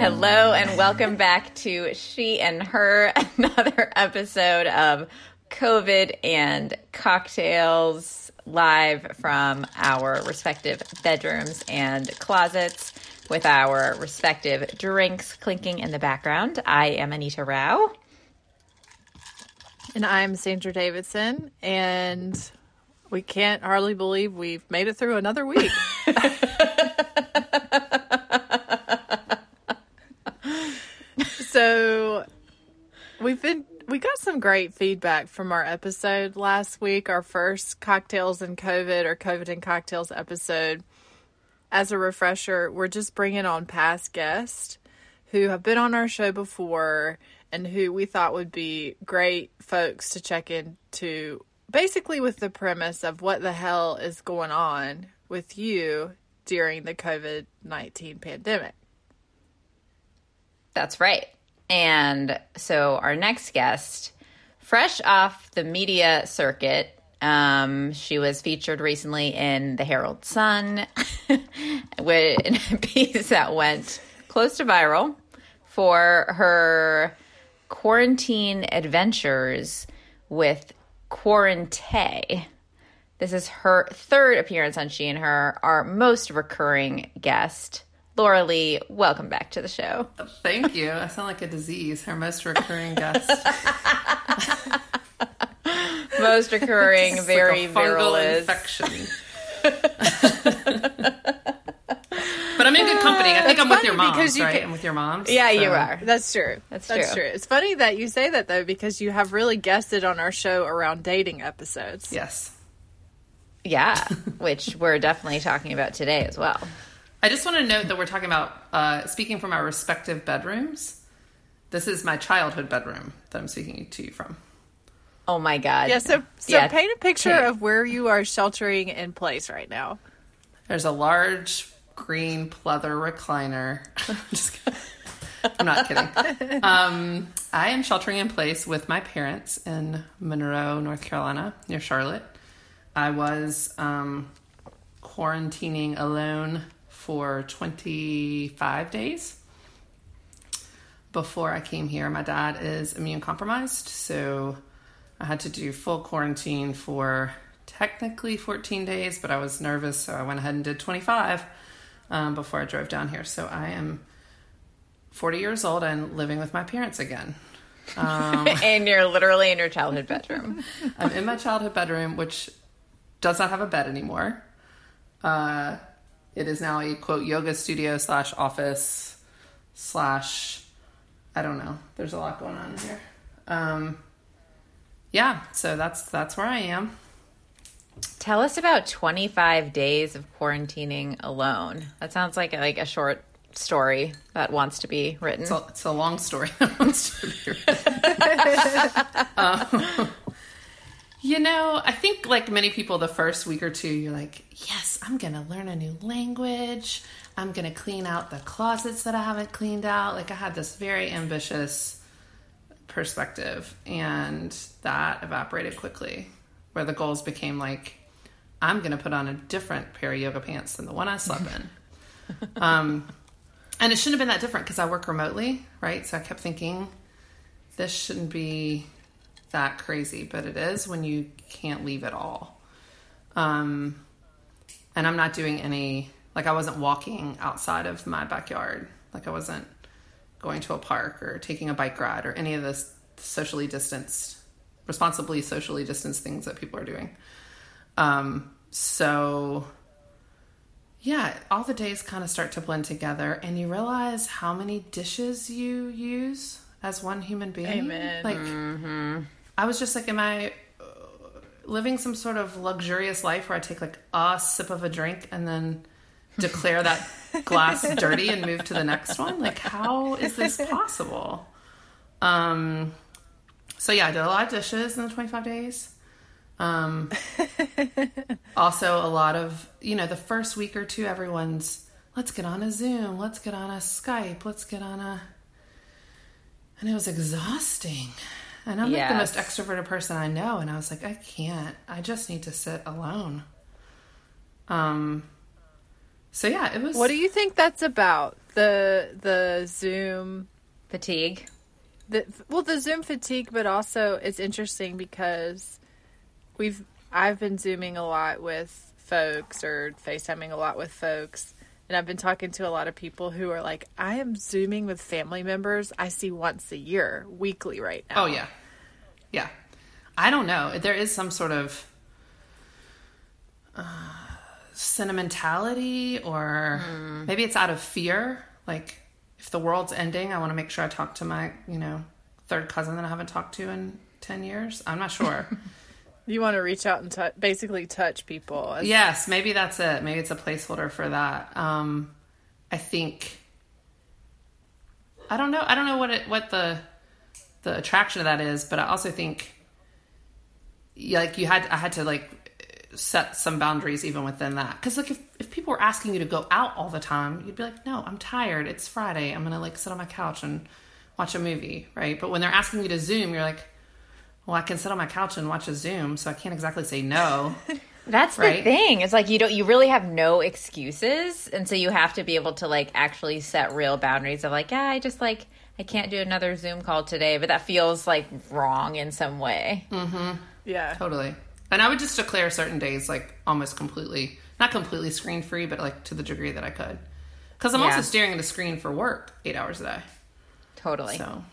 Hello and welcome back to She and Her, another episode of COVID and Cocktails, live from our respective bedrooms and closets with our respective drinks clinking in the background. I am Anita Rao. And I'm Sandra Davidson. And we can't hardly believe we've made it through another week. So we got some great feedback from our episode last week, our first Cocktails and COVID or COVID and Cocktails episode. As a refresher, we're just bringing on past guests who have been on our show before and who we thought would be great folks to check into, basically with the premise of what the hell is going on with you during the COVID-19 pandemic. That's right. And so our next guest, fresh off the media circuit, she was featured recently in the Herald Sun with a piece that went close to viral for her quarantine adventures with Quarantay. This is her third appearance on She and Her, our most recurring guest. Laura Lee, welcome back to the show. Thank you. I sound like a disease. Her most recurring guest. Most recurring, very like virulent infection. But I'm in good company. I think I'm with your moms, right? I'm with your moms. Yeah, so. You are. That's true. That's true. It's funny that you say that, though, because you have really guessed it on our show around dating episodes. Yes. Yeah, which we're definitely talking about today as well. I just want to note that we're talking about, speaking from our respective bedrooms. This is my childhood bedroom that I'm speaking to you from. Oh, my God. Yeah, so paint a picture of where you are sheltering in place right now. There's a large green pleather recliner. I'm not kidding. I am sheltering in place with my parents in Monroe, North Carolina, near Charlotte. I was quarantining alone for 25 days before I came here. My dad is immune compromised, so I had to do full quarantine for technically 14 days, but I was nervous, so I went ahead and did 25 before I drove down here. So I am 40 years old and living with my parents again. And you're literally in your childhood bedroom. I'm in my childhood bedroom, which does not have a bed anymore. It is now a, quote, yoga studio / office / I don't know. There's a lot going on here. So that's where I am. Tell us about 25 days of quarantining alone. That sounds like a short story that wants to be written. It's a long story that wants to be written. You know, I think like many people, the first week or two, you're like, yes, I'm going to learn a new language. I'm going to clean out the closets that I haven't cleaned out. Like I had this very ambitious perspective, and that evaporated quickly, where the goals became like, I'm going to put on a different pair of yoga pants than the one I slept in. And it shouldn't have been that different because I work remotely, right? So I kept thinking, this shouldn't be that crazy, but it is when you can't leave at all. And I'm not doing any, like I wasn't walking outside of my backyard. Like I wasn't going to a park or taking a bike ride or any of this socially distanced, responsibly socially distanced things that people are doing. So yeah, all the days kind of start to blend together, and you realize how many dishes you use as one human being. Amen. Like, mm-hmm. I was just like, am I living some sort of luxurious life where I take like a sip of a drink and then declare that glass dirty and move to the next one? Like, how is this possible? So yeah, I did a lot of dishes in the 25 days. Also a lot of, you know, the first week or two, everyone's, let's get on a Zoom, let's get on a Skype, let's get on a, and it was exhausting. And I'm like the most extroverted person I know. And I was like, I can't, I just need to sit alone. So yeah, it was. What do you think that's about? The Zoom fatigue? The Zoom fatigue, but also it's interesting because I've been Zooming a lot with folks or FaceTiming a lot with folks, and I've been talking to a lot of people who are like, I am Zooming with family members I see once a year, weekly right now. Oh yeah. Yeah. I don't know. There is some sort of sentimentality, or maybe it's out of fear. Like, if the world's ending, I want to make sure I talk to my, you know, third cousin that I haven't talked to in 10 years. I'm not sure. You want to reach out and basically touch people. Yes, maybe that's it. Maybe it's a placeholder for that. I think, I don't know what the attraction of that is, but I also think, like, I had to like set some boundaries even within that. Because like if people were asking you to go out all the time, you'd be like, no, I'm tired. It's Friday. I'm gonna like sit on my couch and watch a movie, right? But when they're asking you to Zoom, you're like, well, I can sit on my couch and watch a Zoom, so I can't exactly say no. That's right? The thing. It's like you really have no excuses, and so you have to be able to like actually set real boundaries of like, yeah, I just like I can't do another Zoom call today, but that feels like wrong in some way. Mm-hmm. Yeah, totally. And I would just declare certain days like almost completely, not completely screen free, but like to the degree that I could, because I'm also staring at a screen for work 8 hours a day. Totally. So.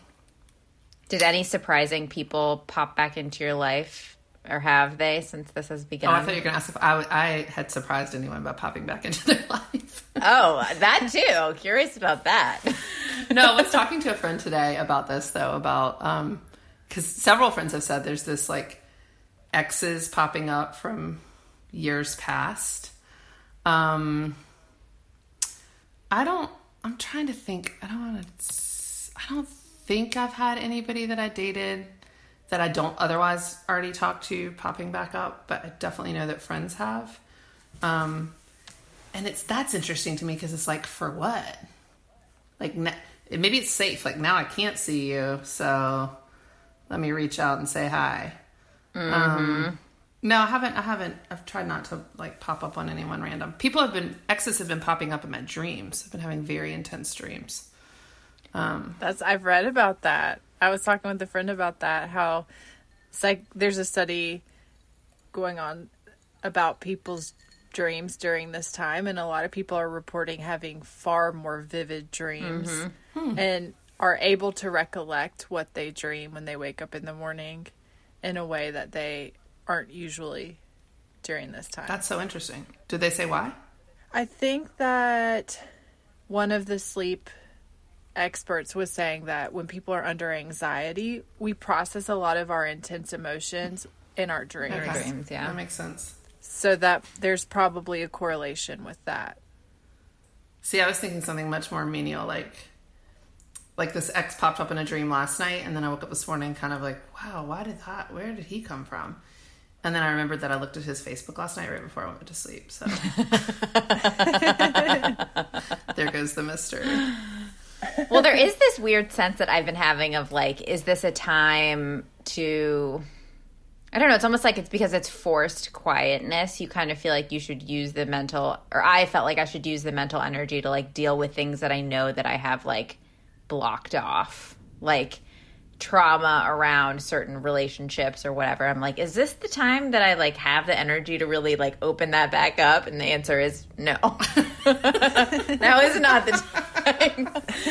Did any surprising people pop back into your life, or have they, since this has begun? Oh, I thought you were going to ask if I had surprised anyone by popping back into their life. Oh, that too. Curious about that. No, I was talking to a friend today about this, though, about, because several friends have said there's this, like, exes popping up from years past. I'm trying to think. I don't think I've had anybody that I dated that I don't otherwise already talk to popping back up, but I definitely know that friends have. And that's interesting to me, because it's like, for what? Like, maybe it's safe. Like, now I can't see you, so let me reach out and say hi. Mm-hmm. No, I haven't. I've tried not to like pop up on anyone random. Exes have been popping up in my dreams. I've been having very intense dreams. I've read about that. I was talking with a friend about that, how there's a study going on about people's dreams during this time, and a lot of people are reporting having far more vivid dreams, mm-hmm. And are able to recollect what they dream when they wake up in the morning in a way that they aren't usually during this time. That's so interesting. Did they say why? I think that one of the sleep experts was saying that when people are under anxiety, we process a lot of our intense emotions in our dreams. Okay. Yeah, that makes sense. So that there's probably a correlation with that. See, I was thinking something much more menial, like this ex popped up in a dream last night, and then I woke up this morning kind of like, wow, where did he come from? And then I remembered that I looked at his Facebook last night right before I went to sleep, so there goes the mystery. Well, there is this weird sense that I've been having of like, is this a time to, I don't know, it's almost like it's because it's forced quietness. You kind of feel like you should use the mental, or I felt like I should use the mental energy to like deal with things that I know that I have like blocked off, like trauma around certain relationships or whatever. I'm like, is this the time that I like have the energy to really like open that back up? And the answer is no. Now is not the time.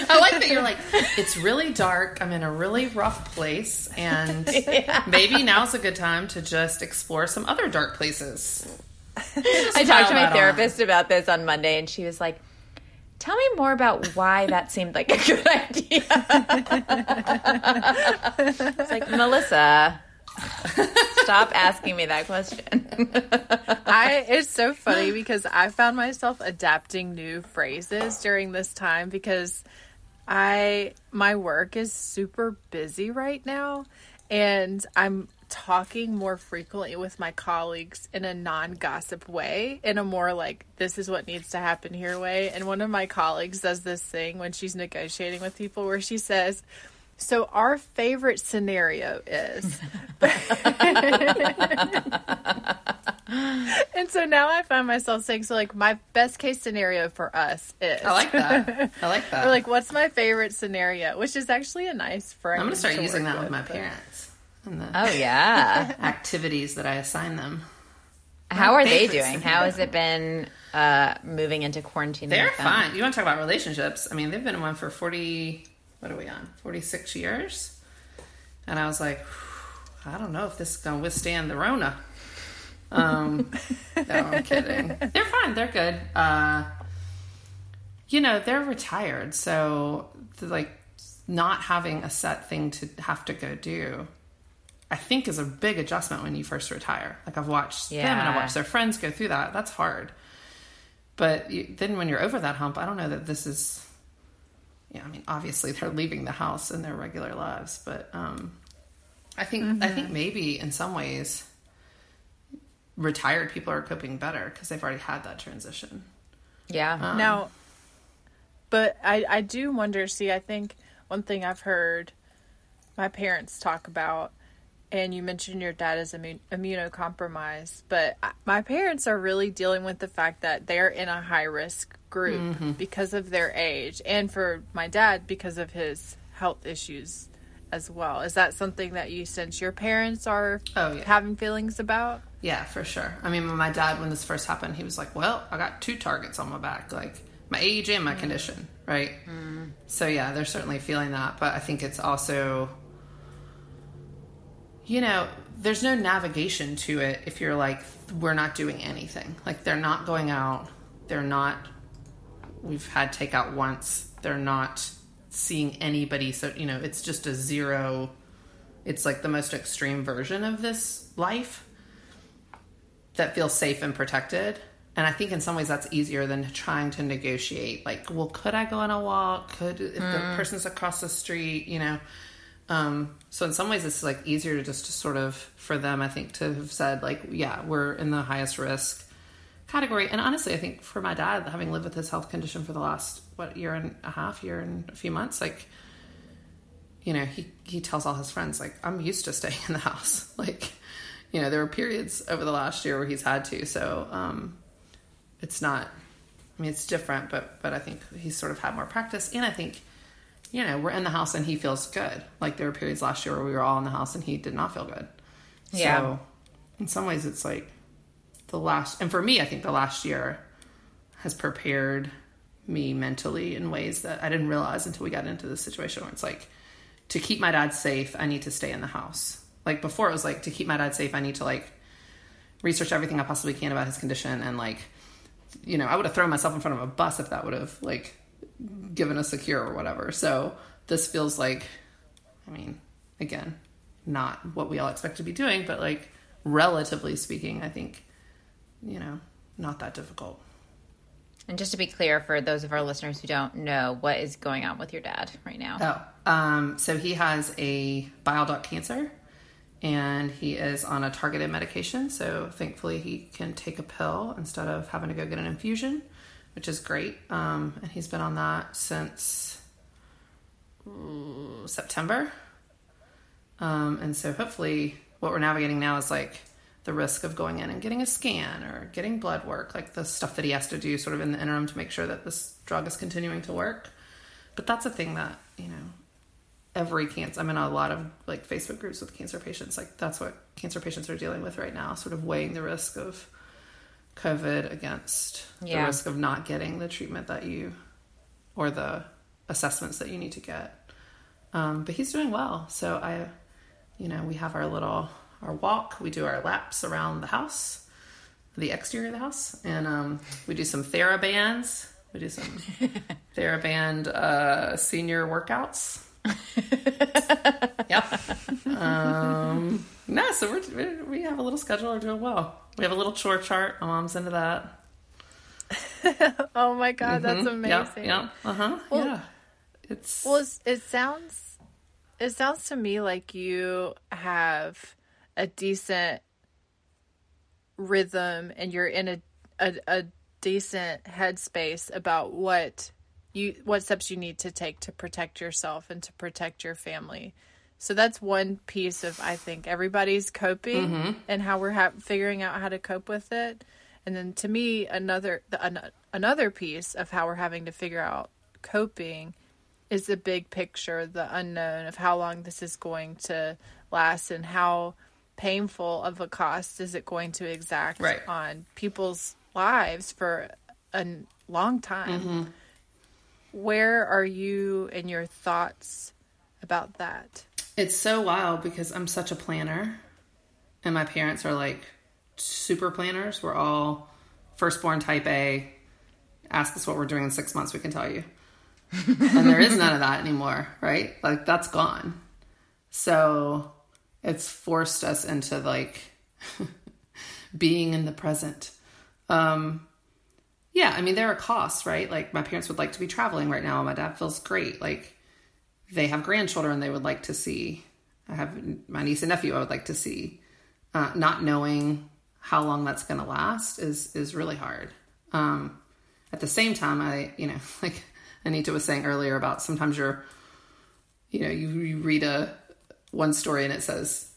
I like that you're like, it's really dark, I'm in a really rough place, and yeah, maybe now's a good time to just explore some other dark places. I talked to my therapist about this on Monday, and she was like, tell me more about why that seemed like a good idea. It's like, Melissa, stop asking me that question. It's so funny because I found myself adapting new phrases during this time because my work is super busy right now, and I'm talking more frequently with my colleagues in a non-gossip way, in a more like, this is what needs to happen here way. And one of my colleagues does this thing when she's negotiating with people where she says, so our favorite scenario is. And so now I find myself saying, so like, my best case scenario for us is. I like that. Or like, what's my favorite scenario? Which is actually a nice phrase. I'm going to start using that with my parents. Oh, yeah. Activities that I assign them. How are they doing? How has it been moving into quarantine? They're fine. You want to talk about relationships? I mean, they've been in one for 46 years. And I was like, I don't know if this is going to withstand the Rona. No, I'm kidding. They're fine. They're good. They're retired. So, like, not having a set thing to have to go do, I think, is a big adjustment when you first retire. Like, I've watched them and I've watched their friends go through that. That's hard. But then when you're over that hump, I don't know that this is, obviously they're leaving the house in their regular lives, but I think maybe in some ways retired people are coping better because they've already had that transition. Yeah. But I do wonder, I think one thing I've heard my parents talk about, and you mentioned your dad is immunocompromised, but my parents are really dealing with the fact that they're in a high-risk group because of their age, and for my dad, because of his health issues as well. Is that something that you sense your parents are having feelings about? Yeah, for sure. I mean, my dad, when this first happened, he was like, well, I got two targets on my back, like my age and my condition, right? Mm. So, yeah, they're certainly feeling that, but I think it's also... there's no navigation to it if you're like, we're not doing anything. Like, they're not going out. They're not, we've had takeout once. They're not seeing anybody. So, it's just a zero. It's like the most extreme version of this life that feels safe and protected. And I think in some ways that's easier than trying to negotiate. Like, well, could I go on a walk? If the person's across the street, so in some ways it's like easier to just to sort of, for them, I think, to have said like, yeah, we're in the highest risk category. And honestly, I think for my dad, having lived with his health condition for the last, year and a few months, like, he tells all his friends, like, I'm used to staying in the house. Like, there were periods over the last year where he's had to, so, it's not, it's different, but I think he's sort of had more practice. And I think, we're in the house and he feels good. Like, there were periods last year where we were all in the house and he did not feel good. Yeah. So in some ways it's like and for me, I think the last year has prepared me mentally in ways that I didn't realize until we got into this situation where it's like, to keep my dad safe, I need to stay in the house. Like, before it was like, to keep my dad safe, I need to like research everything I possibly can about his condition. And like, I would have thrown myself in front of a bus if that would have like given us a cure or whatever. So this feels like, again, not what we all expect to be doing, but like, relatively speaking, I think, not that difficult. And just to be clear, for those of our listeners who don't know, what is going on with your dad right now? So he has a bile duct cancer and he is on a targeted medication. So thankfully he can take a pill instead of having to go get an infusion, which is great. And he's been on that since September. And so hopefully what we're navigating now is like the risk of going in and getting a scan or getting blood work, like the stuff that he has to do sort of in the interim to make sure that this drug is continuing to work. But that's a thing that, you know, every cancer, I'm in a lot of like Facebook groups with cancer patients, like that's what cancer patients are dealing with right now, sort of weighing the risk of COVID against the risk of not getting the treatment that you, or the assessments that you need to get. But he's doing well. So I, you know, we have our walk, we do our laps around the house, the exterior of the house. And, we do some TheraBands. We do some TheraBand, senior workouts. Yep. No, so we have a little schedule. We're doing well. We have a little chore chart. My mom's into that. Oh my God. Mm-hmm. That's amazing. Yeah. Yep. Uh-huh. Well, yeah. It sounds to me like you have a decent rhythm and you're in a decent headspace about what steps you need to take to protect yourself and to protect your family. So that's one piece of, I think, everybody's coping and how we're figuring out how to cope with it. And then to me, another piece of how we're having to figure out coping is the big picture, the unknown of how long this is going to last and how painful of a cost is it going to exact on people's lives for a long time. Mm-hmm. Where are you in your thoughts about that? It's so wild because I'm such a planner and my parents are like super planners. We're all firstborn type A. Ask us what we're doing in 6 months, we can tell you. And there is none of that anymore, right? Like that's gone. So it's forced us into like being in the present. Yeah. I mean, there are costs, right? Like my parents would like to be traveling right now. My dad feels great. Like they have grandchildren they would like to see. I have my niece and nephew I would like to see. Not knowing how long that's going to last is really hard. At the same time, like Anita was saying earlier about sometimes you read one story and it says,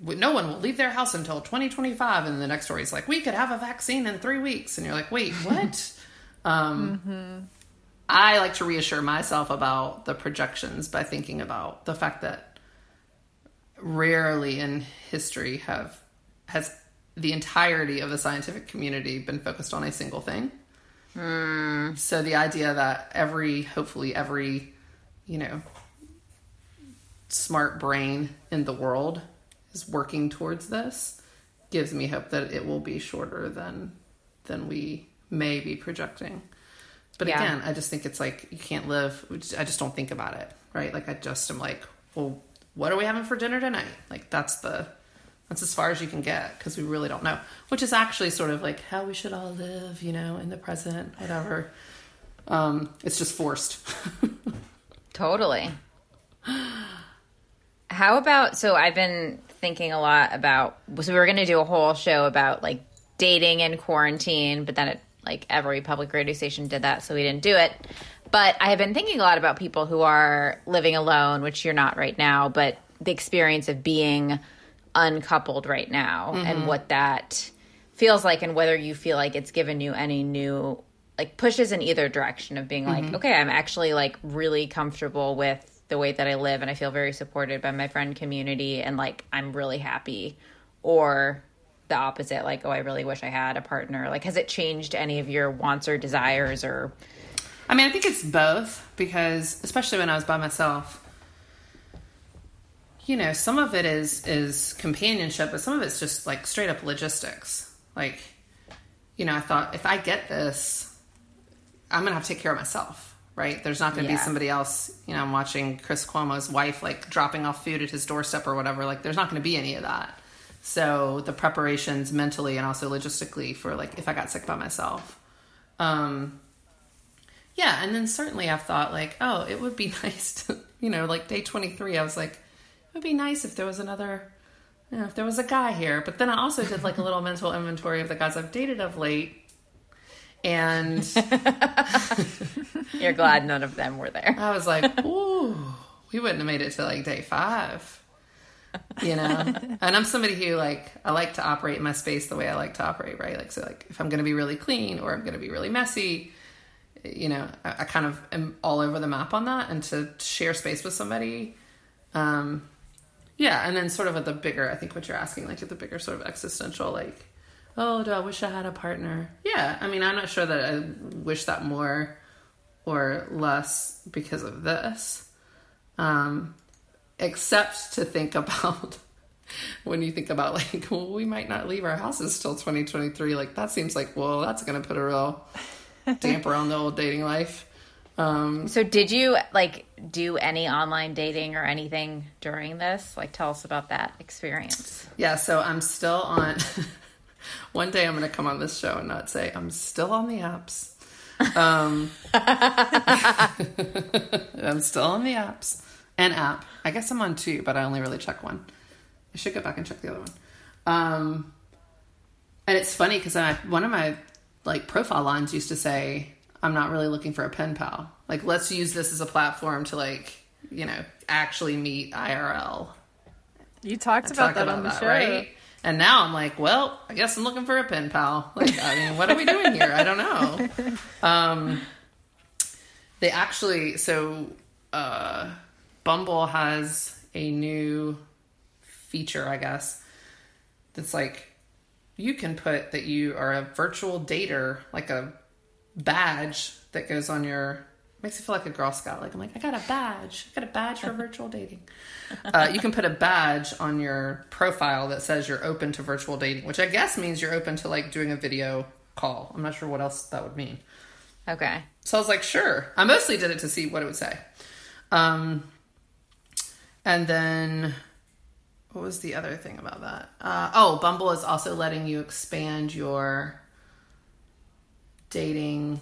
no one will leave their house until 2025. And the next story is like, we could have a vaccine in 3 weeks. And you're like, wait, what? I like to reassure myself about the projections by thinking about the fact that rarely in history has the entirety of the scientific community been focused on a single thing. So the idea that hopefully every, you know, smart brain in the world is working towards this gives me hope that it will be shorter than we may be projecting. But again, I just think it's like, you can't live. I just don't think about it. Right. Like I just am like, well, what are we having for dinner tonight? Like that's as far as you can get because we really don't know, which is actually sort of like how we should all live, you know, in the present, whatever. It's just forced. Totally. How about, so I've been thinking a lot about, so we were going to do a whole show about like dating in quarantine, but then every public radio station did that, so we didn't do it. But I have been thinking a lot about people who are living alone, which you're not right now, but the experience of being uncoupled right now and what that feels like and whether you feel like it's given you any new like pushes in either direction of being like, okay, I'm actually like really comfortable with the way that I live and I feel very supported by my friend community and like I'm really happy, or the opposite, like, oh, I really wish I had a partner. Like, has it changed any of your wants or desires? Or I mean, I think it's both, because especially when I was by myself, you know, some of it is companionship, but some of it's just like straight up logistics. Like, you know, I thought if I get this, I'm going to have to take care of myself, right? There's not going to be somebody else, you know, I'm watching Chris Cuomo's wife, like dropping off food at his doorstep or whatever. Like there's not going to be any of that. So the preparations mentally and also logistically for like, if I got sick by myself, yeah. And then certainly I've thought like, oh, it would be nice to, you know, like day 23, I was like, it would be nice if there was another, you know, if there was a guy here. But then I also did like a little mental inventory of the guys I've dated of late, and you're glad none of them were there. I was like, ooh, we wouldn't have made it to like day five, you know? And I'm somebody who like, I like to operate in my space the way I like to operate, right? Like, so like if I'm going to be really clean or I'm going to be really messy, you know, I kind of am all over the map on that. And to share space with somebody, yeah. And then sort of at the bigger, I think what you're asking, like at the bigger sort of existential, like, oh, do I wish I had a partner? Yeah. I mean, I'm not sure that I wish that more or less because of this. Except to think about when you think about like, well, we might not leave our houses till 2023. Like that seems like, well, that's going to put a real damper on the old dating life. So did you like do any online dating or anything during this? Like tell us about that experience. Yeah. So I'm still on one day I'm going to come on this show and not say I'm still on the apps. I'm still on the apps. An app. I guess I'm on two, but I only really check one. I should go back and check the other one. And it's funny because one of my like profile lines used to say, I'm not really looking for a pen pal. Like, let's use this as a platform to like, you know, actually meet IRL. You talked about that on the show. Right? And now I'm like, well, I guess I'm looking for a pen pal. Like, I mean, what are we doing here? I don't know. They actually, so, Bumble has a new feature, I guess, that's like, you can put that you are a virtual dater, like a badge that goes on your, makes you feel like a Girl Scout. Like, I'm like, I got a badge for virtual dating. You can put a badge on your profile that says you're open to virtual dating, which I guess means you're open to like doing a video call. I'm not sure what else that would mean. Okay. So I was like, sure. I mostly did it to see what it would say. And then what was the other thing about that? Bumble is also letting you expand your dating,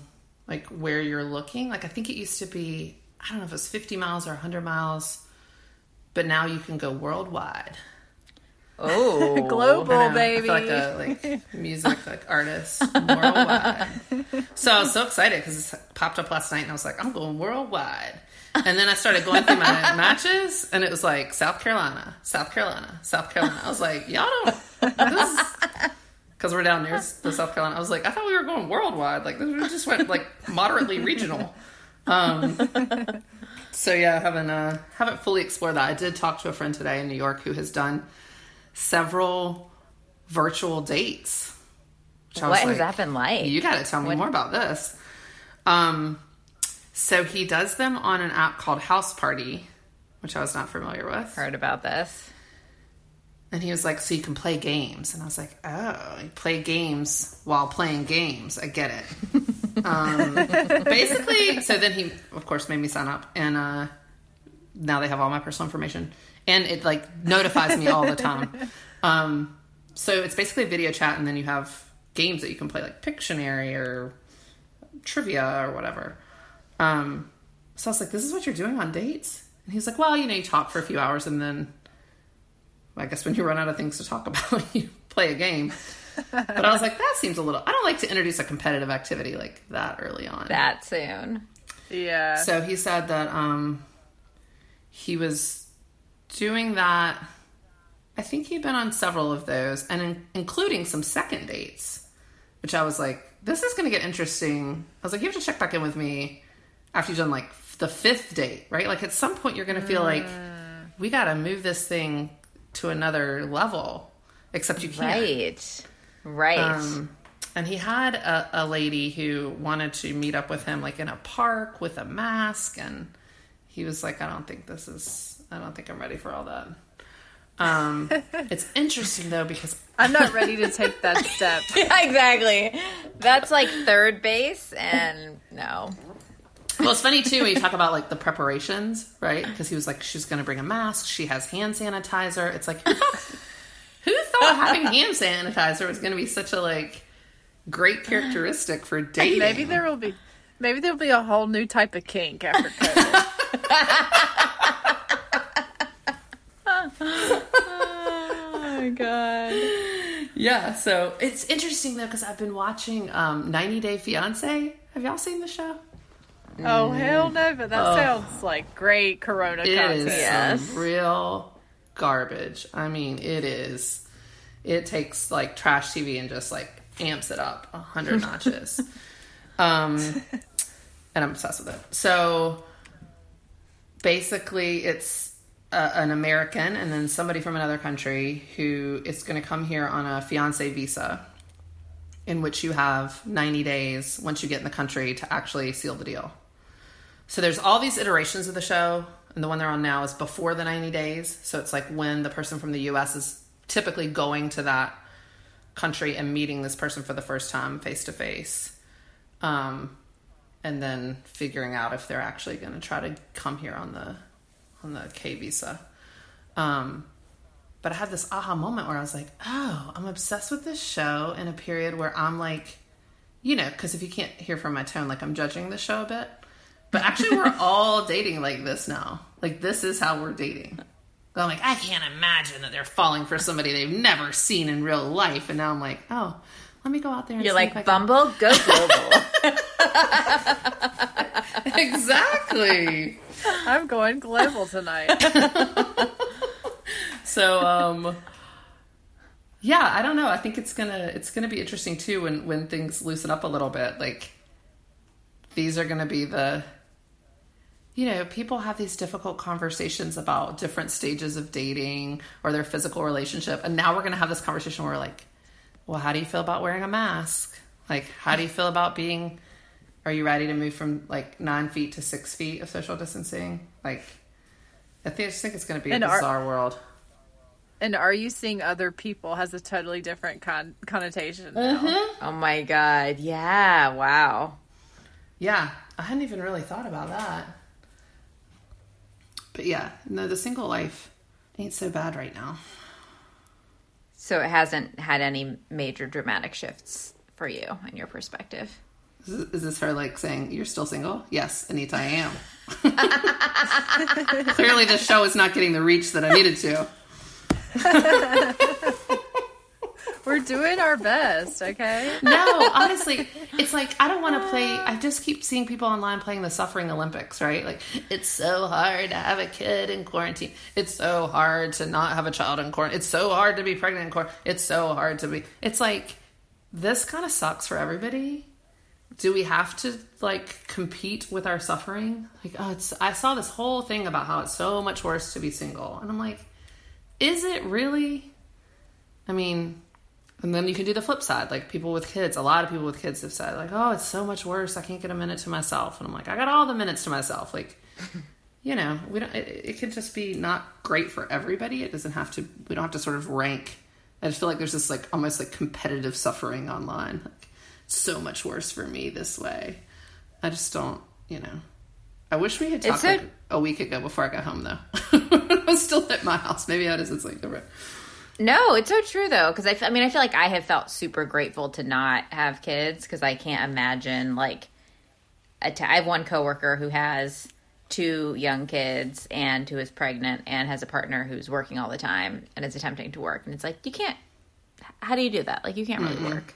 like where you're looking. Like I think it used to be, I don't know if it was 50 miles or 100 miles, but now you can go worldwide. Oh, global, baby. I feel like a music like artist worldwide. So I was so excited because it popped up last night and I was like, I'm going worldwide. And then I started going through my matches and it was like South Carolina. I was like, y'all don't, because we're down near the South Carolina. I was like, I thought we were going worldwide. Like we just went like moderately regional. So yeah, I haven't fully explored that. I did talk to a friend today in New York who has done several virtual dates. What has that been like? You got to tell me more about this. So he does them on an app called House Party, which I was not familiar with. Heard about this. And he was like, so you can play games. And I was like, oh, you play games while playing games. I get it. Basically, so then he, of course, made me sign up. And now they have all my personal information. And it, like, notifies me all the time. So it's basically a video chat, and then you have games that you can play, like Pictionary or trivia or whatever. So I was like, this is what you're doing on dates? And he's like, well, you know, you talk for a few hours, and then I guess when you run out of things to talk about, you play a game. But I was like, that seems a little... I don't like to introduce a competitive activity like that early on. That soon. Yeah. So he said that he was... doing that, I think he'd been on several of those, and including some second dates, which I was like, this is going to get interesting. I was like, you have to check back in with me after you've done, like, the fifth date, right? Like, at some point, you're going to feel like, we got to move this thing to another level, except you can't. Right. And he had a lady who wanted to meet up with him, like, in a park with a mask, and he was like, I don't think I'm ready for all that. It's interesting, though, because... I'm not ready to take that step. Yeah, exactly. That's like third base, and no. Well, it's funny, too, when you talk about, like, the preparations, right? Because he was like, she's going to bring a mask. She has hand sanitizer. It's like, who thought having hand sanitizer was going to be such a, like, great characteristic for dating? Maybe there will be a whole new type of kink after COVID. Oh my god. Yeah, so it's interesting though because I've been watching 90 Day Fiance. Have y'all seen the show? Oh, hell no, but that sounds like great Corona content. Yes. Real garbage. I mean, it is. It takes like trash TV and just like amps it up 100 notches. And I'm obsessed with it. So basically it's an American and then somebody from another country who is going to come here on a fiance visa in which you have 90 days once you get in the country to actually seal the deal. So there's all these iterations of the show, and the one they're on now is before the 90 days. So it's like when the person from the U.S. is typically going to that country and meeting this person for the first time face-to-face. And then figuring out if they're actually going to try to come here on the K visa. But I had this aha moment where I was like, oh, I'm obsessed with this show in a period where I'm like, you know, because if you can't hear from my tone, like I'm judging the show a bit. But actually we're all dating like this now. Like this is how we're dating. But I'm like, I can't imagine that they're falling for somebody they've never seen in real life. And now I'm like, oh, let me go out there and you're like, Bumble, go global. Exactly. I'm going global tonight. So, yeah, I don't know. I think it's gonna be interesting too when things loosen up a little bit. Like these are gonna be the, you know, people have these difficult conversations about different stages of dating or their physical relationship, and now we're gonna have this conversation where we're like, well, how do you feel about wearing a mask? Like, how do you feel about being? Are you ready to move from like 9 feet to 6 feet of social distancing? Like, I just think it's going to be a bizarre world. And are you seeing other people has a totally different connotation now. Mm-hmm. Oh my God. Yeah. Wow. Yeah. I hadn't even really thought about that. But yeah, no, the single life ain't so bad right now. So it hasn't had any major dramatic shifts for you and your perspective. Is this her like saying, you're still single? Yes, Anita, I am. Clearly the show is not getting the reach that I needed to. We're doing our best, okay? No, honestly, it's like, I don't want to play. I just keep seeing people online playing the Suffering Olympics, right? Like, it's so hard to have a kid in quarantine. It's so hard to not have a child in quarantine. It's so hard to be pregnant in quarantine. It's so hard to be. It's like, this kind of sucks for everybody. Do we have to, like, compete with our suffering? Like, oh, I saw this whole thing about how it's so much worse to be single. And I'm like, is it really? I mean, and then you can do the flip side. Like, people with kids, a lot of people with kids have said, like, oh, it's so much worse. I can't get a minute to myself. And I'm like, I got all the minutes to myself. Like, you know, we don't. It could just be not great for everybody. It doesn't have to, we don't have to sort of rank. I just feel like there's this, like, almost, like, competitive suffering online. Like, so much worse for me this way. I just don't, you know. I wish we had talked like a week ago before I got home, though. I was still at my house. Maybe I just like the. No, it's so true though, because I feel like I have felt super grateful to not have kids because I can't imagine like I have one coworker who has 2 young kids and who is pregnant and has a partner who's working all the time and is attempting to work, and it's like you can't. How do you do that? Like you can't really work.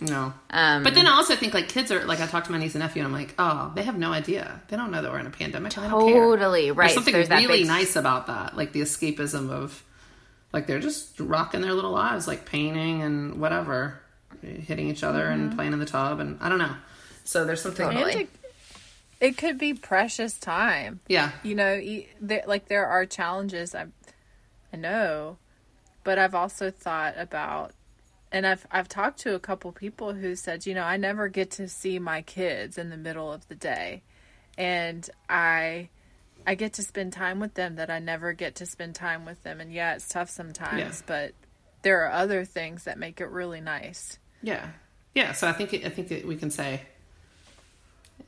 No. But then I also think, like, kids are, like, I talk to my niece and nephew, and I'm like, oh, they have no idea. They don't know that we're in a pandemic. Totally, right. There's something really nice about that, like, the escapism of, like, they're just rocking their little lives, like, painting and whatever, hitting each other and playing in the tub, and I don't know. So there's something... Totally. It could be precious time. Yeah. You know, like, there are challenges, I know, but I've also thought about... And I've talked to a couple people who said, you know, I never get to see my kids in the middle of the day. And I get to spend time with them that I never get to spend time with them. And yeah, it's tough sometimes, but there are other things that make it really nice. Yeah. Yeah. So I think that we can say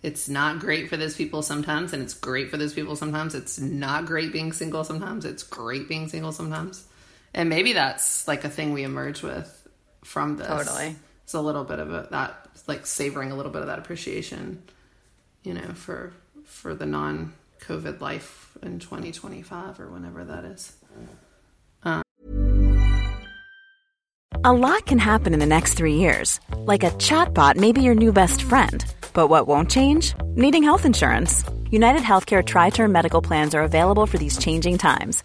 it's not great for those people sometimes. And it's great for those people sometimes. It's not great being single sometimes. It's great being single sometimes. And maybe that's like a thing we emerge with. From this, totally, it's a little bit of that, like savoring a little bit of that appreciation, you know, for the non-COVID life in 2025 or whenever that is. A lot can happen in the next 3 years, like a chatbot may be your new best friend. But what won't change? Needing health insurance. UnitedHealthcare Tri-Term Medical Plans are available for these changing times.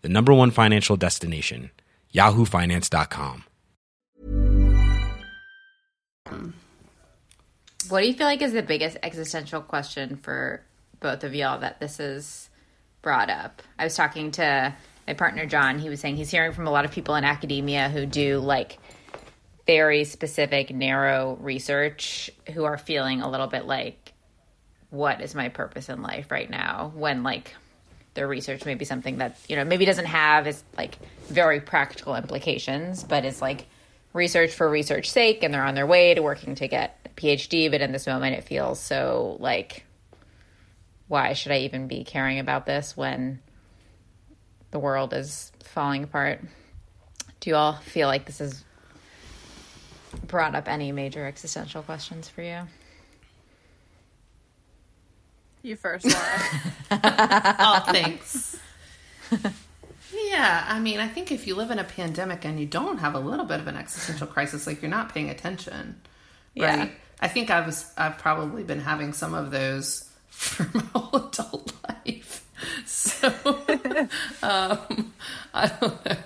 the #1 financial destination, yahoofinance.com. What do you feel like is the biggest existential question for both of y'all that this is brought up? I was talking to my partner, John. He was saying he's hearing from a lot of people in academia who do like very specific, narrow research who are feeling a little bit like, what is my purpose in life right now? When like their research may be something that, you know, maybe doesn't have is like very practical implications, but it's like research for research's sake, and they're on their way to working to get a PhD, but in this moment it feels so like, why should I even be caring about this when the world is falling apart? Do you all feel like this has brought up any major existential questions for you? You first, Laura. All thanks. Yeah, I mean, I think if you live in a pandemic and you don't have a little bit of an existential crisis, like you're not paying attention, right? Yeah. I think I've probably been having some of those for my whole adult life. So, I don't know.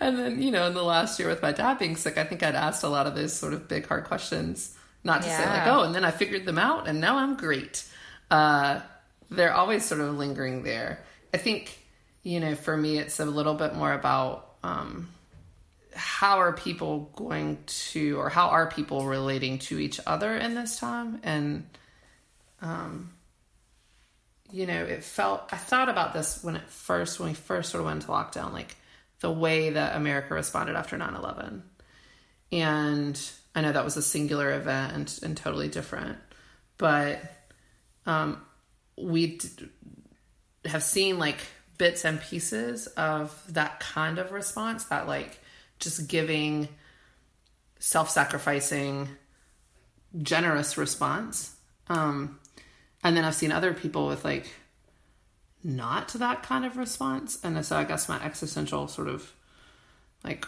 And then, you know, in the last year with my dad being sick, I think I'd asked a lot of those sort of big, hard questions, not to say like, oh, and then I figured them out and now I'm great. They're always sort of lingering there. I think, you know, for me, it's a little bit more about how are people going to, or how are people relating to each other in this time? And, you know, I thought about this when we first sort of went into lockdown, like the way that America responded after 9/11. And I know that was a singular event and totally different, but we have seen like bits and pieces of that kind of response, that like just giving, self-sacrificing, generous response. And then I've seen other people with like not that kind of response. And so I guess my existential sort of like,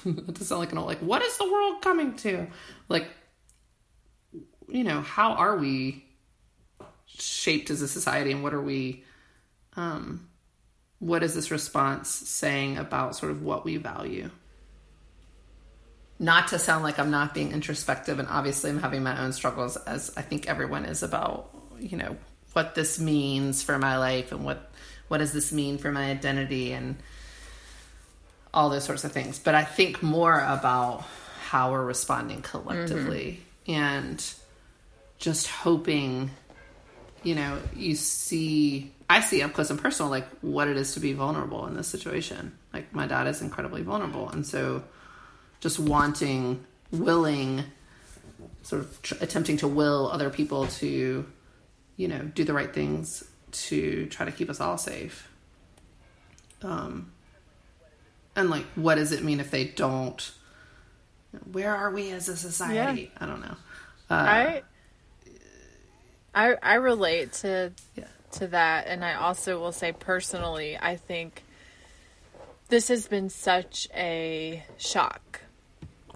to sound like an old, like, what is the world coming to? Like, you know, how are we shaped as a society, and what are we, what is this response saying about sort of what we value? Not to sound like I'm not being introspective, and obviously I'm having my own struggles, as I think everyone is, about, you know, what this means for my life and what does this mean for my identity and all those sorts of things. But I think more about how we're responding collectively, and just hoping, you know, I see up close and personal, like what it is to be vulnerable in this situation. Like my dad is incredibly vulnerable. And so just attempting to will other people to, you know, do the right things to try to keep us all safe. And like, what does it mean if they don't? Where are we as a society? Yeah. I don't know. I relate to that, and I also will say personally, I think this has been such a shock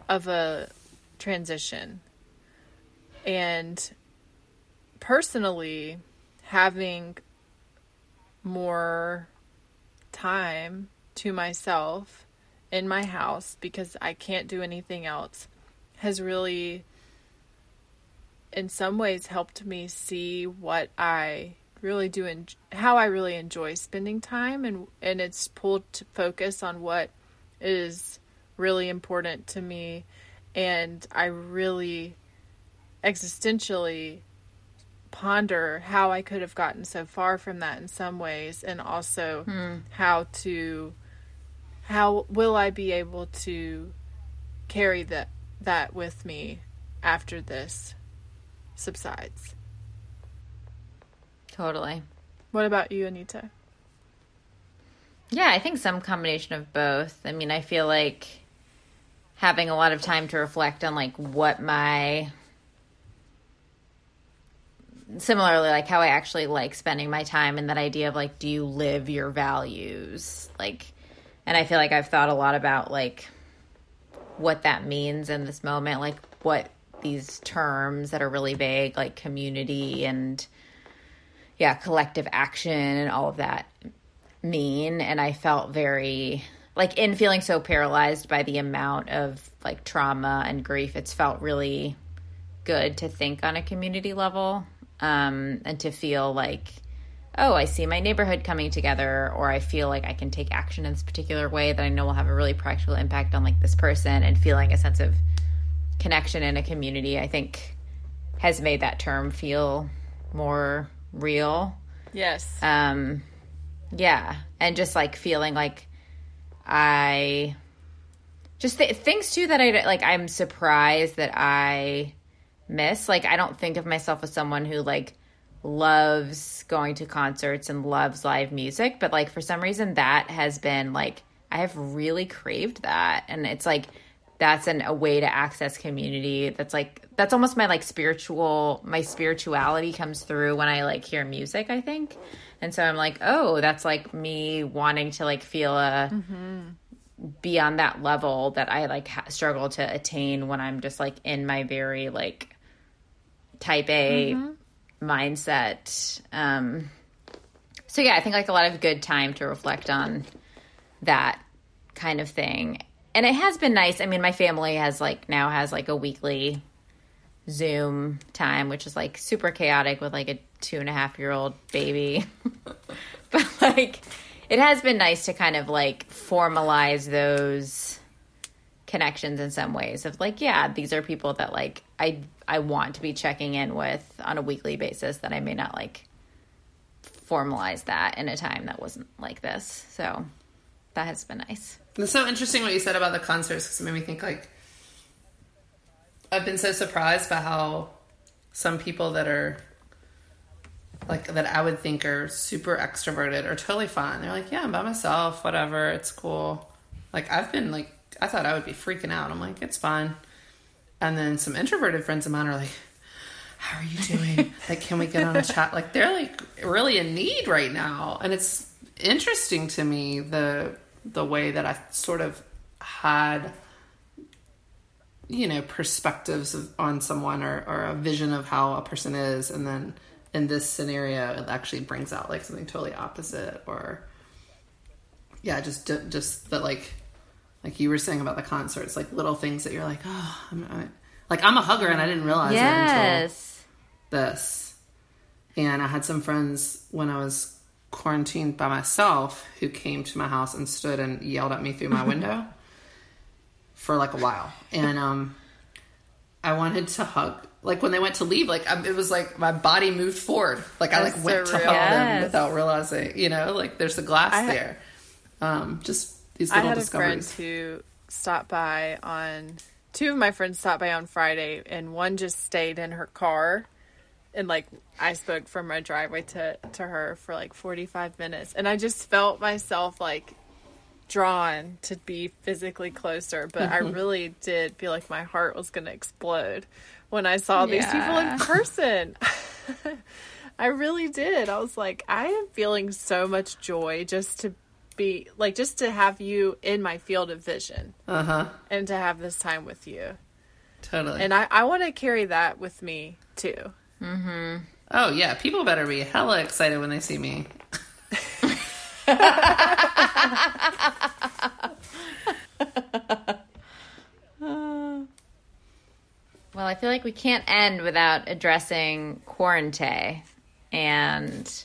of a transition, and personally having more time to myself in my house because I can't do anything else has really, in some ways, helped me see what I really do and how I really enjoy spending time, and it's pulled to focus on what is really important to me And I really existentially ponder how I could have gotten so far from that in some ways, and also how will I be able to carry that with me after this subsides. Totally. What about you, Anita? Yeah, I think some combination of both. I mean, I feel like having a lot of time to reflect on how I actually like spending my time, and that idea of do you live your values? And I feel like I've thought a lot about what that means in this moment, what these terms that are really vague, community and collective action and all of that mean. And I felt very in feeling so paralyzed by the amount of trauma and grief, it's felt really good to think on a community level. And to feel I see my neighborhood coming together, or I feel I can take action in this particular way that I know will have a really practical impact on this person, and feeling a sense of connection in a community, I think, has made that term feel more real. Yes. And just feeling things too that I I'm surprised that I miss. I don't think of myself as someone who loves going to concerts and loves live music, but for some reason that has been I have really craved that, and it's that's a way to access community. That's that's almost my my spirituality comes through when I hear music, I think. And so I'm that's me wanting to feel a be on that level that I struggle to attain when I'm just in my very type A mindset. So yeah, I think a lot of good time to reflect on that kind of thing. And it has been nice. I mean, my family has now has a weekly Zoom time, which is super chaotic with a 2.5-year-old baby. But it has been nice to kind of formalize those connections in some ways of these are people that I want to be checking in with on a weekly basis, that I may not formalize that in a time that wasn't like this. So that has been nice. It's so interesting what you said about the concerts, because it made me think I've been so surprised by how some people that are that I would think are super extroverted or totally fine. They're I'm by myself, whatever, it's cool. I've been I thought I would be freaking out. I'm it's fine. And then some introverted friends of mine are how are you doing? Can we get on a chat? They're really in need right now. And it's interesting to me, the way that I sort of had, perspectives on someone or a vision of how a person is, and then in this scenario, it actually brings out something totally opposite, or just that like you were saying about the concerts, little things that you're oh, I'm a hugger, and I didn't realize it until this. And I had some friends when I was quarantined by myself who came to my house and stood and yelled at me through my window for a while, and I wanted to hug. When they went to leave, it was my body moved forward. I went to hug them without realizing, there's the glass there. Just these little discoveries. I had a friend who two of my friends stopped by on Friday, and one just stayed in her car. And I spoke from my driveway to her for 45 minutes. And I just felt myself drawn to be physically closer. But I really did feel my heart was going to explode when I saw these people in person. I really did. I was I am feeling so much joy just to be just to have you in my field of vision. And to have this time with you. Totally. And I want to carry that with me too. Oh yeah. People better be hella excited when they see me. Well, I feel we can't end without addressing Quarantay and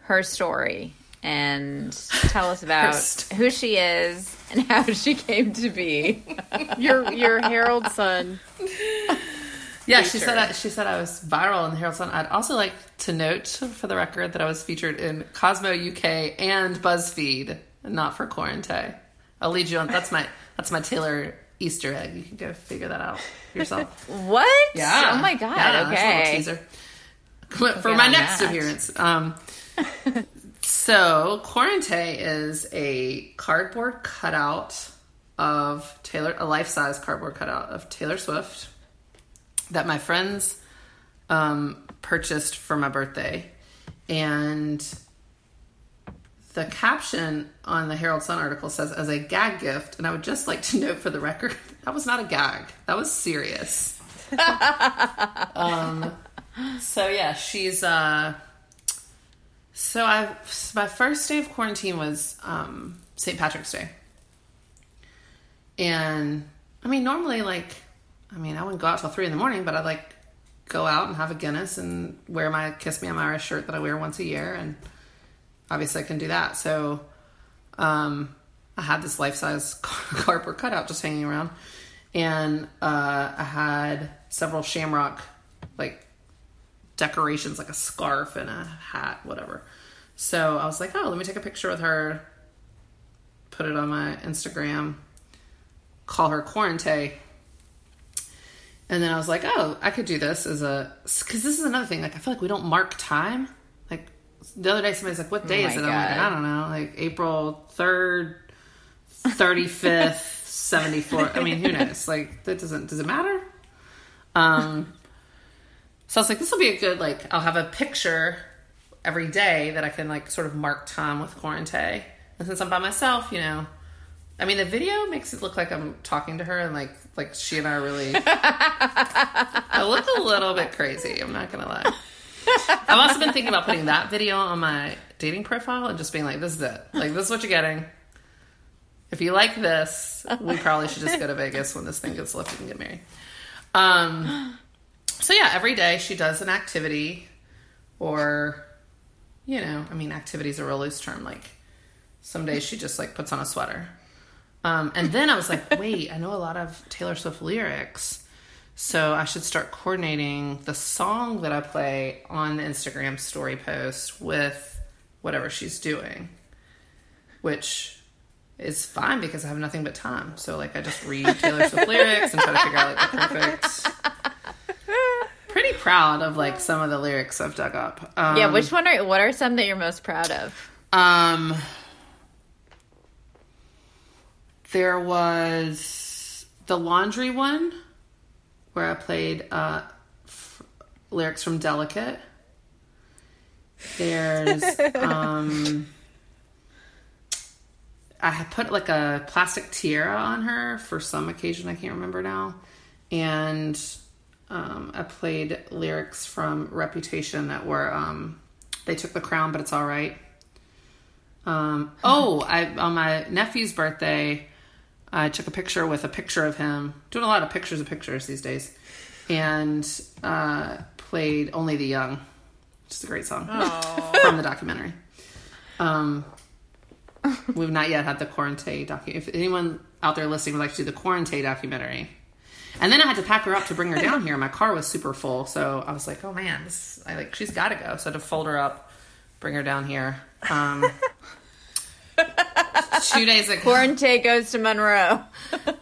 her story and tell us about who she is and how she came to be your Herald Sun. Yeah, feature. she said I was viral in the Herald Sun. I'd also like to note, for the record, that I was featured in Cosmo UK and BuzzFeed, not for Quarantay. I'll lead you on. That's my Taylor Easter egg. You can go figure that out yourself. What? Yeah. Oh my god. Yeah, okay. That's a little teaser for my next appearance. So Quarantay is a cardboard cutout of Taylor, a life-size cardboard cutout of Taylor Swift, that my friends purchased for my birthday. And the caption on the Herald Sun article says, as a gag gift, and I would just like to note for the record, that was not a gag. That was serious. So yeah, she's... my first day of quarantine was St. Patrick's Day. And, I mean, normally, like... I mean, I wouldn't go out till 3 a.m, but I'd like go out and have a Guinness and wear my Kiss Me I'm Irish shirt that I wear once a year. And obviously I can do that. So, I had this life-size cardboard cutout just hanging around, and, I had several shamrock, like, decorations, like a scarf and a hat, whatever. So I was like, oh, let me take a picture with her, put it on my Instagram, call her Quarantay. And then I was like, oh, I could do this because this is another thing. Like, I feel like we don't mark time. Like, the other day somebody's like, what day is it? God. I'm like, I don't know. Like, April 3rd, 35th, 74th. I mean, who knows? Like, that does it matter? So I was like, this will be a good, like, I'll have a picture every day that I can, like, sort of mark time with Quarantay. And since I'm by myself, you know. I mean, the video makes it look like I'm talking to her and like she and I are really... I look a little bit crazy. I'm not going to lie. I've also been thinking about putting that video on my dating profile and just being like, this is it. Like, this is what you're getting. If you like this, we probably should just go to Vegas when this thing gets lifted and get married. So yeah, every day she does an activity or, you know, I mean, activity is a real loose term. Like, some days she just, like, puts on a sweater. And then I was like, wait, I know a lot of Taylor Swift lyrics, so I should start coordinating the song that I play on the Instagram story post with whatever she's doing, which is fine because I have nothing but time. So, like, I just read Taylor Swift lyrics and try to figure out, like, the perfect... Pretty proud of, like, some of the lyrics I've dug up. Yeah, which one are... What are some that you're most proud of? There was the laundry one where I played lyrics from Delicate. There's, I had put like a plastic tiara on her for some occasion, I can't remember now. And I played lyrics from Reputation that were, they took the crown, but it's all right. On my nephew's birthday, I took a picture with a picture of him, doing a lot of pictures of pictures these days, and played Only the Young, which is a great song from the documentary. We've not yet had the Quarantay documentary. If anyone out there listening would like to do the Quarantay documentary. And then I had to pack her up to bring her down here. My car was super full, so I was like, oh man, she's got to go. So I had to fold her up, bring her down here. 2 days ago, Quarantay goes to Monroe.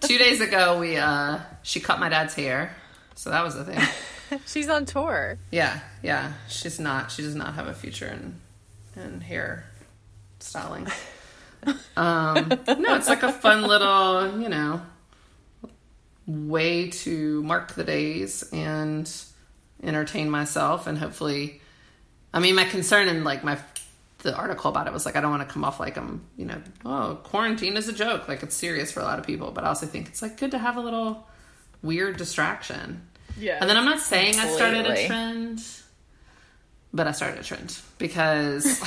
2 days ago, she cut my dad's hair, so that was the thing. She's on tour. Yeah. She's not. She does not have a future in hair styling. No, it's like a fun little, you know, way to mark the days and entertain myself, and hopefully, I mean, my concern and like the article about it was like, I don't want to come off like I'm, you know, oh, quarantine is a joke. Like, it's serious for a lot of people, but I also think it's like good to have a little weird distraction. Yeah. And then I'm not saying completely. I started a trend, but I started a trend because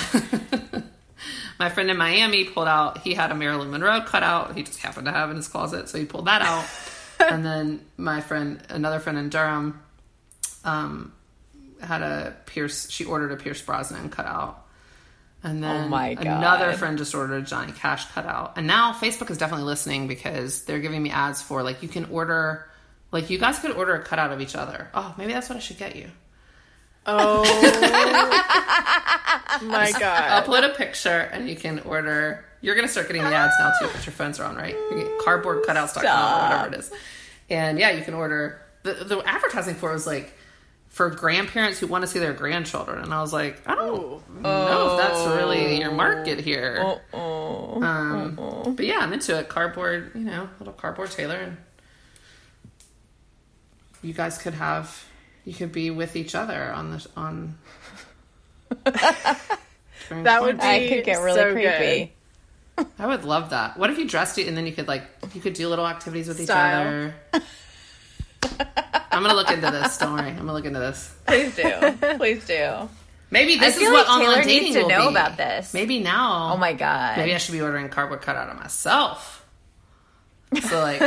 my friend in Miami pulled out, he had a Marilyn Monroe cutout. He just happened to have in his closet. So he pulled that out. And then another friend in Durham, had she ordered a Pierce Brosnan cutout. And then another friend just ordered a Johnny Cash cutout. And now Facebook is definitely listening, because they're giving me ads for, like, you can order, like, you guys could order a cutout of each other. Oh, maybe that's what I should get you. Oh, my God. Upload a picture and you can order. You're going to start getting the ads now, too, because your phones are on, right? Cardboardcutouts.com or whatever it is. And, yeah, you can order. The advertising for it was, like, for grandparents who want to see their grandchildren. And I was like, I don't know if that's really your market here. But yeah, I'm into it. Cardboard, you know, little cardboard Taylor. And you guys could have, you could be with each other on this, on. That would be, I could get really so creepy. Good. I would love that. What if you dressed it and then you could, like, you could do little activities with each other. I'm going to look into this. Don't worry. I'm going to look into this. Please do. Please do. Maybe this is what online dating will be. I feel like Taylor needs to know about this. Maybe now. Oh, my God. Maybe I should be ordering cardboard cutout of myself. So, like,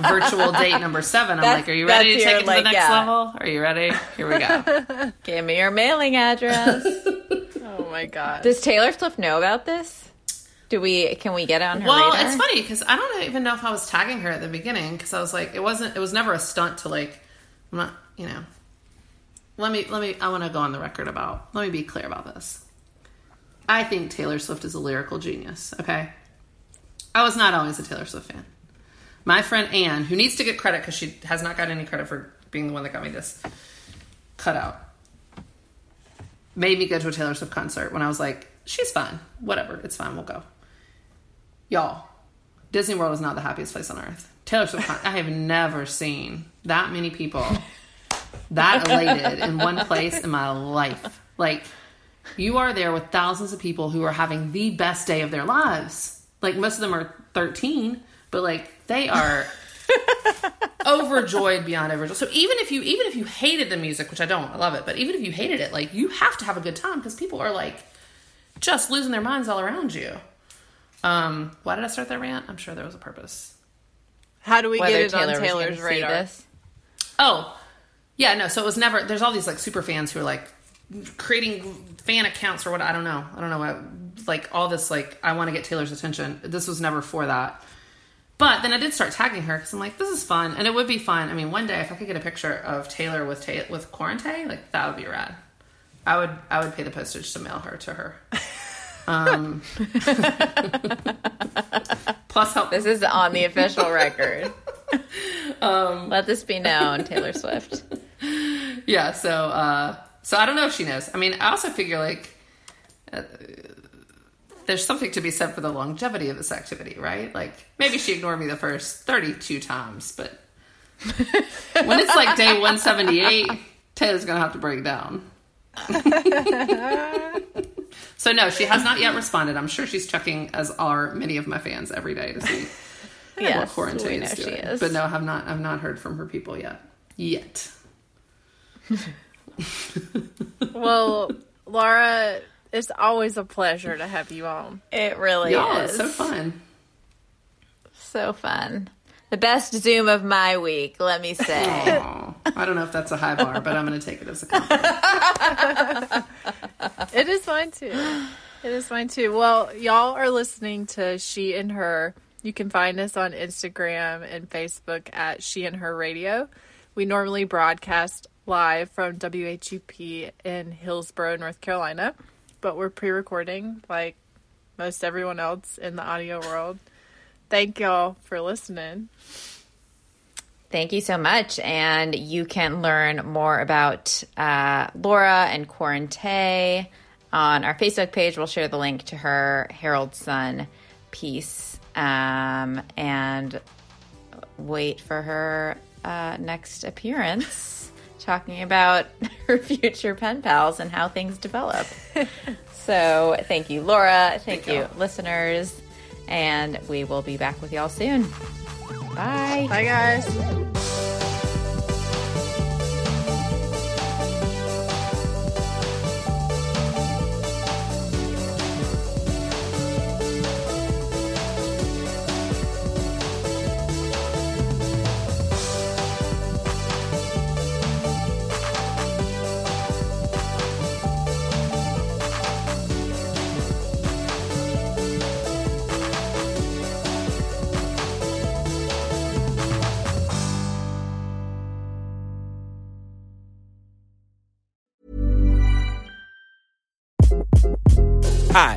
virtual date number 7. I'm like, are you ready to take it to the next level? Are you ready? Here we go. Give me your mailing address. Oh, my God. Does Taylor Swift know about this? Can we get on her radar? Well, it's funny because I don't even know if I was tagging her at the beginning, because I was like, it was never a stunt to, like, I'm not, you know, I want to go on the record about, let me be clear about this. I think Taylor Swift is a lyrical genius. Okay. I was not always a Taylor Swift fan. My friend Anne, who needs to get credit because she has not gotten any credit for being the one that got me this cutout, made me go to a Taylor Swift concert when I was like, she's fine. Whatever. It's fine. We'll go. Y'all, Disney World is not the happiest place on earth. Taylor Swift, I have never seen that many people that elated in one place in my life. Like, you are there with thousands of people who are having the best day of their lives. Like, most of them are 13, but, like, they are overjoyed beyond overjoyed. So even if you hated the music, which I don't, I love it, but even if you hated it, like, you have to have a good time because people are, like, just losing their minds all around you. Why did I start that rant? I'm sure there was a purpose. How do we get it on Taylor's radar? Oh, yeah, no. So it was never. There's all these, like, super fans who are, like, creating fan accounts or what. I don't know. Like, all this, like, I want to get Taylor's attention. This was never for that. But then I did start tagging her because I'm like, this is fun, and it would be fun. I mean, one day if I could get a picture of Taylor with Quarantay, like, that would be rad. I would pay the postage to mail her to her. Plus, help. This is on the official record. Let this be known, Taylor Swift. Yeah. So I don't know if she knows. I mean, I also figure, like, there's something to be said for the longevity of this activity, right? Like, maybe she ignored me the first 32 times, but when it's like day 178, Taylor's gonna have to break down. So no, she has not yet responded. I'm sure she's checking, as are many of my fans, every day to see what Quarantay is doing. But no, I've not heard from her people yet. Well, Laura, it's always a pleasure to have you on. It really is. It's so fun. So fun. The best Zoom of my week, let me say. Aww. I don't know if that's a high bar, but I'm going to take it as a compliment. It is mine, too. It is mine, too. Well, y'all are listening to She and Her. You can find us on Instagram and Facebook at She and Her Radio. We normally broadcast live from WHUP in Hillsborough, North Carolina, but we're pre-recording like most everyone else in the audio world. Thank y'all for listening. Thank you so much. And you can learn more about Laura and Quarantay on our Facebook page. We'll share the link to her Herald Sun piece. And wait for her next appearance talking about her future pen pals and how things develop. So thank you, Laura. Thank you, listeners. And we will be back with y'all soon. Bye. Bye, guys. Hi,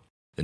The